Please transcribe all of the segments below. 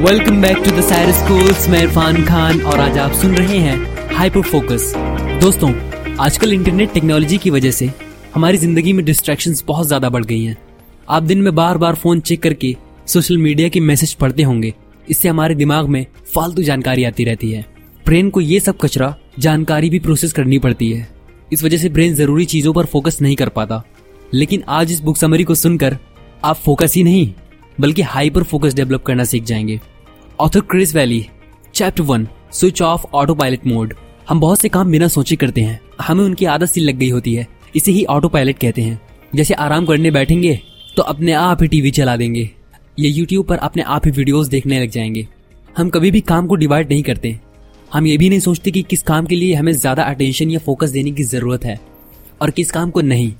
Welcome back to the Cyrus schools. मैं इरफान खान और आज आप सुन रहे हैं हाइपरफोकस। दोस्तों, आजकल इंटरनेट टेक्नोलॉजी की वजह से हमारी जिंदगी में डिस्ट्रैक्शंस बहुत ज्यादा बढ़ गई हैं। आप दिन में बार बार फोन चेक करके सोशल मीडिया के मैसेज पढ़ते होंगे। इससे हमारे दिमाग में फालतू जानकारी आती रहती है। ब्रेन को ये सब कचरा जानकारी भी प्रोसेस करनी पड़ती है। इस वजह से ब्रेन जरूरी चीजों पर फोकस नहीं कर पाता। लेकिन आज इस बुक समरी को सुनकर आप फोकस ही नहीं बल्कि हाइपर फोकस डेवलप करना सीख जाएंगे। Author Chris Bailey, chapter 1, switch off autopilot mode. हम बहुत से काम बिना सोचे करते हैं, हमें उनकी आदत सी लग गई होती है। इसे ही ऑटो पायलट कहते हैं। जैसे आराम करने बैठेंगे तो अपने आप ही टीवी चला देंगे या यूट्यूब पर अपने आप ही वीडियोस देखने लग जाएंगे। हम कभी भी काम को डिवाइड नहीं करते। हम ये भी नहीं सोचते कि किस काम के लिए हमें ज्यादा अटेंशन या फोकस देने की जरूरत है और किस काम को नहीं।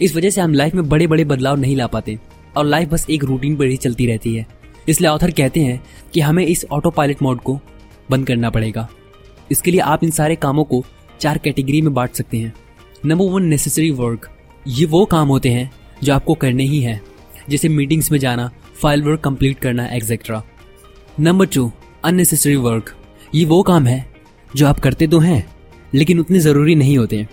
इस वजह से हम लाइफ में बड़े बड़े बदलाव नहीं ला पाते और लाइफ बस एक रूटीन पर ही चलती रहती है। इसलिए ऑथर कहते हैं कि हमें इस ऑटो पायलट मोड को बंद करना पड़ेगा। इसके लिए आप इन सारे कामों को 4 कैटेगरी में बांट सकते हैं। Number 1, necessary work. ये वो काम होते हैं जो आपको करने ही हैं, जैसे मीटिंग्स में जाना, फाइल वर्क कंप्लीट करना, एक्सेट्रा। Number 2, unnecessary work. ये वो काम है जो आप करते तो हैं लेकिन उतने ज़रूरी नहीं होते,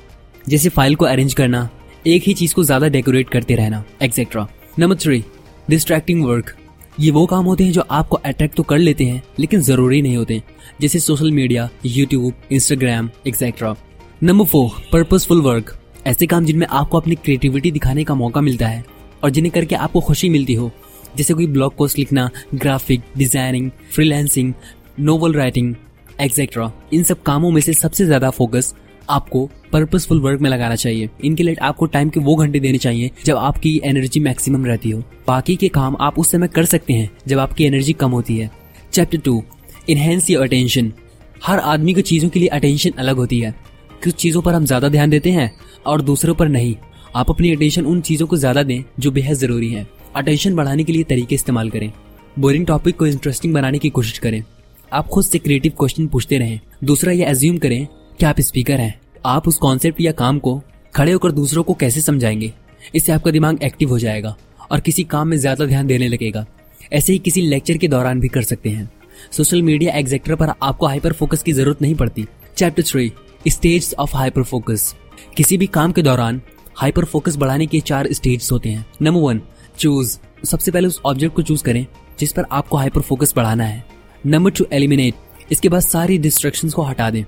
जैसे फाइल को अरेंज करना, एक ही चीज़ को ज़्यादा डेकोरेट करते रहना, एक्सेट्रा। Number 3, distracting work. ये वो काम होते हैं जो आपको अट्रैक्ट तो कर लेते हैं लेकिन ज़रूरी नहीं होते, जैसे social media, YouTube, Instagram, etcetera. Number 4, purposeful work. ऐसे काम जिनमें आपको अपनी क्रिएटिविटी दिखाने का मौका मिलता है और जिन्हें करके आपको खुशी मिलती हो, जैसे कोई ब्लॉग पोस्ट लिखना, graphic designing, freelancing, novel writing, etcetera. इन सब कामों में से सबसे ज़्यादा फोकस आपको पर्पसफुल वर्क में लगाना चाहिए। इनके लिए आपको टाइम के वो घंटे देने चाहिए जब आपकी एनर्जी मैक्सिमम रहती हो। बाकी के काम आप उस समय कर सकते हैं जब आपकी एनर्जी कम होती है। Chapter 2, enhance your attention. हर आदमी को चीज़ों के लिए अटेंशन अलग होती है। कुछ चीज़ों पर हम ज़्यादा ध्यान देते हैं और दूसरों पर नहीं। आप अपनी अटेंशन उन चीज़ों को ज़्यादा दें जो बेहद ज़रूरी है। अटेंशन बढ़ाने के लिए तरीके इस्तेमाल करें। बोरिंग टॉपिक को इंटरेस्टिंग बनाने की कोशिश करें। आप खुद से क्रिएटिव क्वेश्चन पूछते रहें। दूसरा, यह अज्यूम करें कि आप स्पीकर हैं। आप उस कॉन्सेप्ट या काम को खड़े होकर दूसरों को कैसे समझाएंगे। इससे आपका दिमाग एक्टिव हो जाएगा और किसी काम में ज़्यादा ध्यान देने लगेगा। ऐसे ही किसी लेक्चर के दौरान भी कर सकते हैं। सोशल मीडिया, एक्सेट्रा पर आपको हाइपर फोकस की जरूरत नहीं पड़ती। Chapter 3, stage of hyper focus. किसी भी काम के दौरान हाइपर फोकस बढ़ाने के 4 स्टेज होते हैं। Number 1, choose. सबसे पहले उस ऑब्जेक्ट को चूज करें जिस पर आपको हाइपर फोकस बढ़ाना है। Number 2, eliminate. इसके बाद सारी डिस्ट्रैक्शंस को हटा दें।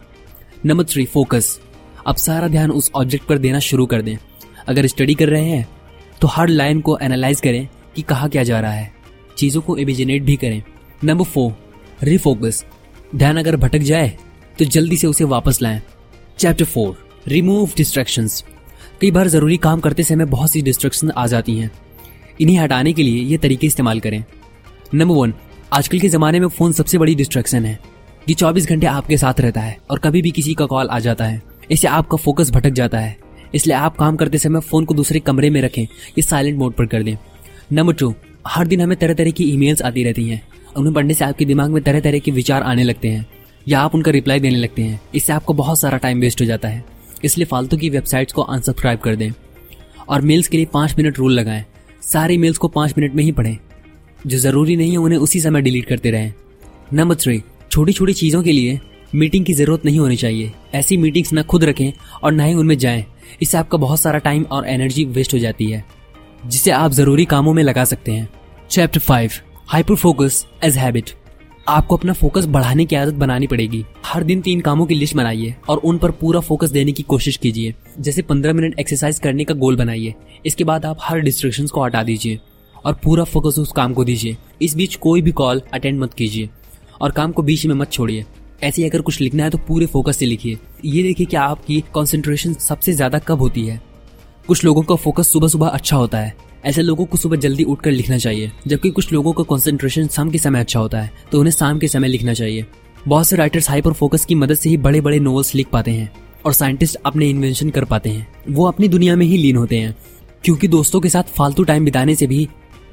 Number 3, focus. अब सारा ध्यान उस ऑब्जेक्ट पर देना शुरू कर दें। अगर स्टडी कर रहे हैं तो हर लाइन को एनालाइज करें कि कहा क्या जा रहा है। चीज़ों को इमेजिनेट भी करें। Number 4, refocus. ध्यान अगर भटक जाए तो जल्दी से उसे वापस लाएं। Chapter 4, remove distractions. कई बार ज़रूरी काम करते समय बहुत सी डिस्ट्रैक्शन आ जाती हैं। इन्हें हटाने के लिए ये तरीके इस्तेमाल करें। नंबर 1, आजकल के ज़माने में फ़ोन सबसे बड़ी डिस्ट्रैक्शन है। ये 24 घंटे आपके साथ रहता है और कभी भी किसी का कॉल आ जाता है। इससे आपका फोकस भटक जाता है। इसलिए आप काम करते समय फ़ोन को दूसरे कमरे में रखें या साइलेंट मोड पर कर दें। नंबर 2, हर दिन हमें तरह तरह की ईमेल्स आती रहती हैं। उन्हें पढ़ने से आपके दिमाग में तरह तरह के विचार आने लगते हैं या आप उनका रिप्लाई देने लगते हैं। इससे आपको बहुत सारा टाइम वेस्ट हो जाता है। इसलिए फालतू की वेबसाइट्स को अनसब्सक्राइब कर दें और मेल्स के लिए 5 मिनट रूल लगाएं। सारे मेल्स को 5 मिनट में ही पढ़ें। जो ज़रूरी नहीं है उन्हें उसी समय डिलीट करते रहें। नंबर 3, छोटी छोटी चीज़ों के लिए मीटिंग की ज़रूरत नहीं होनी चाहिए। ऐसी मीटिंग्स ना खुद रखें और ना ही उनमें जाएं। इससे आपका बहुत सारा टाइम और एनर्जी वेस्ट हो जाती है, जिसे आप ज़रूरी कामों में लगा सकते हैं। Chapter 5, hyper focus as habit. आपको अपना फोकस बढ़ाने की आदत बनानी पड़ेगी। हर दिन 3 कामों की लिस्ट बनाइए और उन पर पूरा फोकस देने की कोशिश कीजिए। जैसे 15 मिनट एक्सरसाइज करने का गोल बनाइए। इसके बाद आप हर डिस्ट्रैक्शंस को हटा दीजिए और पूरा फोकस उस काम को दीजिए। इस बीच कोई भी कॉल अटेंड मत कीजिए और काम को बीच में मत छोड़िए। ऐसे अगर कुछ लिखना है तो पूरे फोकस से लिखिए। ये देखिए कि आपकी कंसंट्रेशन सबसे ज़्यादा कब होती है। कुछ लोगों का फोकस सुबह सुबह अच्छा होता है। ऐसे लोगों को सुबह जल्दी उठकर लिखना चाहिए। जबकि कुछ लोगों का कंसंट्रेशन शाम के समय अच्छा होता है तो उन्हें शाम के समय लिखना चाहिए। बहुत से राइटर्स हाइपर फोकस की मदद से ही बड़े बड़े नोवेल्स लिख पाते हैं और साइंटिस्ट अपने इन्वेंशन कर पाते हैं। वो अपनी दुनिया में ही लीन होते हैं, क्योंकि दोस्तों के साथ फालतू टाइम बिताने से भी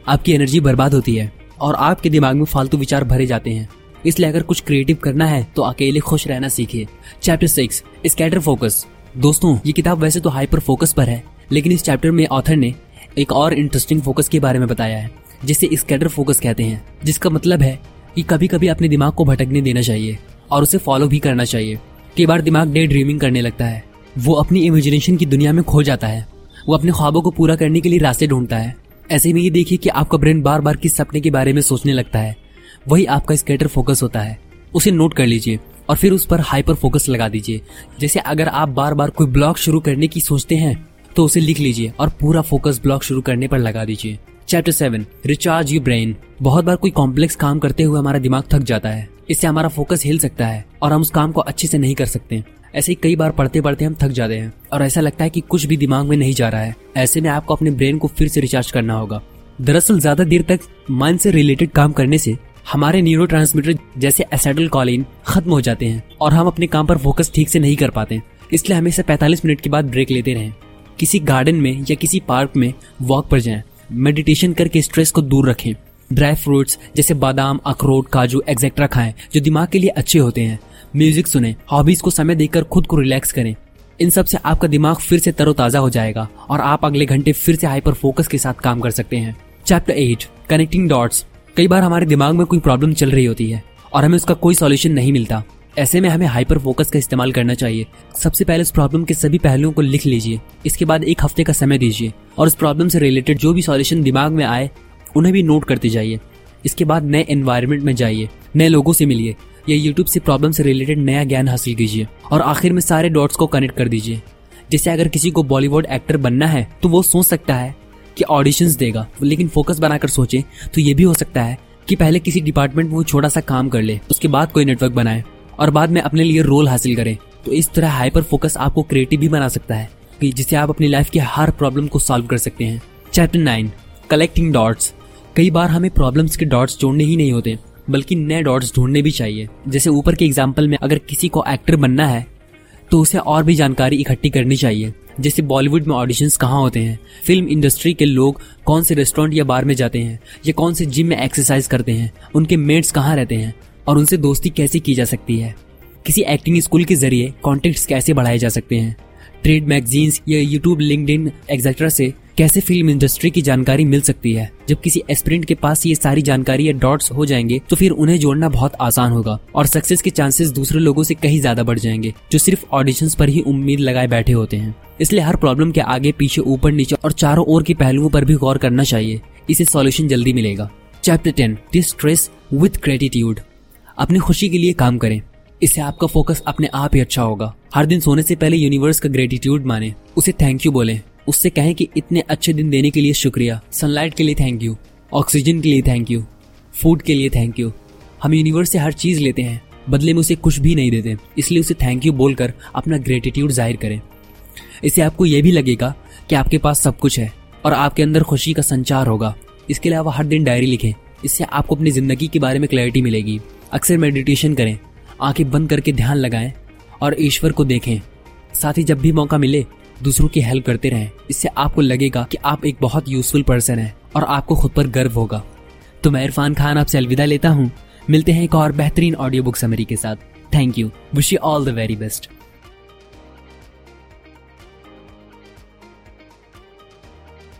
आपकी एनर्जी बर्बाद होती है और आपके दिमाग में फालतू विचार भरे जाते हैं। इसलिए अगर कुछ क्रिएटिव करना है तो अकेले खुश रहना सीखिए। Chapter 6, scatter focus. दोस्तों, ये किताब वैसे तो हाइपर फोकस पर है, लेकिन इस चैप्टर में ऑथर ने एक और इंटरेस्टिंग फोकस के बारे में बताया है, जिसे स्कैटर फोकस कहते हैं, जिसका मतलब है कि कभी कभी अपने दिमाग को भटकने देना चाहिए और उसे फॉलो भी करना चाहिए। कई बार दिमाग डे ड्रीमिंग करने लगता है, वो अपनी इमेजिनेशन की दुनिया में खो जाता है, वो अपने ख्वाबों को पूरा करने के लिए रास्ते ढूंढता है। ऐसे में ये देखिए कि आपका ब्रेन बार बार किस सपने के बारे में सोचने लगता है, वही आपका स्कैटर फोकस होता है। उसे नोट कर लीजिए और फिर उस पर हाइपर फोकस लगा दीजिए। जैसे अगर आप बार बार कोई ब्लॉग शुरू करने की सोचते हैं तो उसे लिख लीजिए और पूरा फोकस ब्लॉग शुरू करने पर लगा दीजिए। Chapter 7 recharge your brain. बहुत बार कोई कॉम्प्लेक्स काम करते हुए हमारा दिमाग थक जाता है, इससे हमारा फोकस हिल सकता है और हम उस काम को अच्छे से नहीं कर सकते। ऐसे ही कई बार पढ़ते पढ़ते हम थक जाते हैं और ऐसा लगता है कि कुछ भी दिमाग में नहीं जा रहा है। ऐसे में आपको अपने ब्रेन को फिर से रिचार्ज करना होगा। दरअसल ज्यादा देर तक माइंड से रिलेटेड काम करने से हमारे न्यूरोट्रांसमीटर जैसे एसिटाइलकोलाइन खत्म हो जाते हैं और हम अपने काम पर फोकस ठीक से नहीं कर पाते। इसलिए हमेशा 45 मिनट के बाद ब्रेक लेते रहें। किसी गार्डन में या किसी पार्क में वॉक पर जाएं, मेडिटेशन करके स्ट्रेस को दूर रखें। ड्राई फ्रूट्स जैसे बादाम, अखरोट, काजू एक्सेट्रा खाएं जो दिमाग के लिए अच्छे होते हैं। म्यूजिक सुनें, हॉबीज को समय देकर खुद को रिलैक्स करें। इन सब से आपका दिमाग फिर से तरोताजा हो जाएगा और आप अगले घंटे फिर से हाइपर फोकस के साथ काम कर सकते हैं। Chapter 8 connecting dots. कई बार हमारे दिमाग में कोई प्रॉब्लम चल रही होती है और हमें उसका कोई सॉल्यूशन नहीं मिलता। ऐसे में हमें हाइपर फोकस का इस्तेमाल करना चाहिए। सबसे पहले उस प्रॉब्लम के सभी पहलुओं को लिख लीजिए। इसके बाद 1 हफ्ते का समय दीजिए और उस प्रॉब्लम से रिलेटेड जो भी सॉल्यूशन दिमाग में आए उन्हें भी नोट करते जाइए। इसके बाद नए एनवायरनमेंट में जाइए, नए लोगों से मिलिए या यूट्यूब से प्रॉब्लम से रिलेटेड नया ज्ञान हासिल कीजिए और आखिर में सारे डॉट्स को कनेक्ट कर दीजिए। जैसे अगर किसी को बॉलीवुड एक्टर बनना है तो वो सोच सकता है कि ऑडिशंस देगा, लेकिन फोकस बनाकर सोचे तो ये भी हो सकता है कि पहले किसी डिपार्टमेंट में वो छोटा सा काम कर ले, उसके बाद कोई नेटवर्क बनाए और बाद में अपने लिए रोल हासिल करें। तो इस तरह हाइपर फोकस आपको क्रिएटिव भी बना सकता है कि जिससे आप अपनी लाइफ की हर प्रॉब्लम को सॉल्व कर सकते हैं। Chapter 9 collecting dots. कई बार हमें प्रॉब्लम्स के डॉट्स जोड़ने ही नहीं होते बल्कि नए डॉट्स ढूंढने भी चाहिए। जैसे ऊपर के एग्जाम्पल में अगर किसी को एक्टर बनना है तो उसे और भी जानकारी इकट्ठी करनी चाहिए, जैसे बॉलीवुड में ऑडिशंस कहाँ होते हैं, फिल्म इंडस्ट्री के लोग कौन से रेस्टोरेंट या बार में जाते हैं या कौन से जिम में एक्सरसाइज करते हैं, उनके मेट्स कहाँ रहते हैं और उनसे दोस्ती कैसे की जा सकती है, किसी एक्टिंग स्कूल के जरिए कॉन्टेक्ट्स कैसे बढ़ाए जा सकते हैं, ट्रेड मैगजीन्स या यूट्यूब, लिंक्डइन एक्सेट्रा से कैसे फिल्म इंडस्ट्री की जानकारी मिल सकती है। जब किसी एस्पिरेंट के पास ये सारी जानकारी या डॉट्स हो जाएंगे तो फिर उन्हें जोड़ना बहुत आसान होगा और सक्सेस के चांसेस दूसरे लोगों से कहीं ज्यादा बढ़ जाएंगे जो सिर्फ ऑडिशंस पर ही उम्मीद लगाए बैठे होते हैं। इसलिए हर प्रॉब्लम के आगे, पीछे, ऊपर, नीचे और चारों ओर के पहलुओं पर भी गौर करना चाहिए, इसे सॉल्यूशन जल्दी मिलेगा। Chapter 10 destress with gratitude. अपनी खुशी के लिए काम करें, इससे आपका फोकस अपने आप ही अच्छा होगा। हर दिन सोने से पहले यूनिवर्स का ग्रेटिट्यूड माने, उसे थैंक यू बोलें, उससे कहें कि इतने अच्छे दिन देने के लिए शुक्रिया, सनलाइट के लिए थैंक यू, ऑक्सीजन के लिए थैंक यू, फूड के लिए थैंक यू। हम यूनिवर्स से हर चीज लेते हैं, बदले में उसे कुछ भी नहीं देते, इसलिए उसे थैंक यू बोलकर अपना ग्रेटिट्यूड जाहिर करें। इससे आपको ये भी लगेगा कि आपके पास सब कुछ है और आपके अंदर खुशी का संचार होगा। इसके अलावा हर दिन डायरी लिखें, इससे आपको अपनी जिंदगी के बारे में क्लैरिटी मिलेगी। अक्सर मेडिटेशन करें, आंखें बंद करके ध्यान लगाएं और ईश्वर को देखें। साथ ही जब भी मौका मिले दूसरों की हेल्प करते रहें, इससे आपको लगेगा कि आप एक बहुत यूजफुल पर्सन हैं और आपको खुद पर गर्व होगा। तो मैं इरफान खान आपसे अलविदा लेता हूँ। मिलते हैं एक और बेहतरीन ऑडियो बुक समरी के साथ। Thank you. Wish you all the very best.